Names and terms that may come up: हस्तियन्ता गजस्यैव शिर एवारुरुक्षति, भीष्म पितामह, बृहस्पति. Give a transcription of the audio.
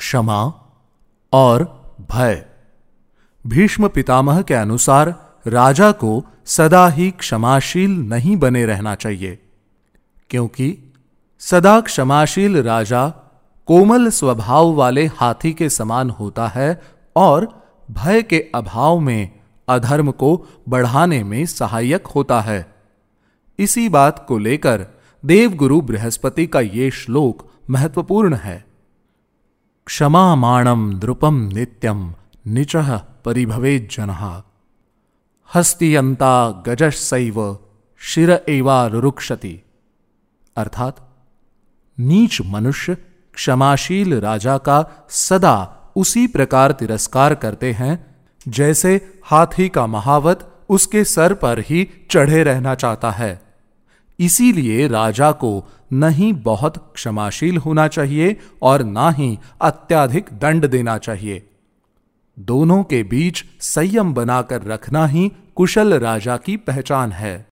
क्षमा और भय। भीष्म पितामह के अनुसार राजा को सदा ही क्षमाशील नहीं बने रहना चाहिए, क्योंकि सदा क्षमाशील राजा कोमल स्वभाव वाले हाथी के समान होता है और भय के अभाव में अधर्म को बढ़ाने में सहायक होता है। इसी बात को लेकर देवगुरु बृहस्पति का ये श्लोक महत्वपूर्ण है। क्षममाणं नृपं नित्यं नीचः परिभवेज्जनः, हस्तियन्ता गजस्यैव शिर एवारुरुक्षति। अर्थात नीच मनुष्य क्षमाशील राजा का सदा उसी प्रकार तिरस्कार करते हैं जैसे हाथी का महावत उसके सर पर ही चढ़े रहना चाहता है। इसीलिए राजा को न ही बहुत क्षमाशील होना चाहिए और न ही अत्यधिक दंड देना चाहिए। दोनों के बीच संयम बनाकर रखना ही कुशल राजा की पहचान है।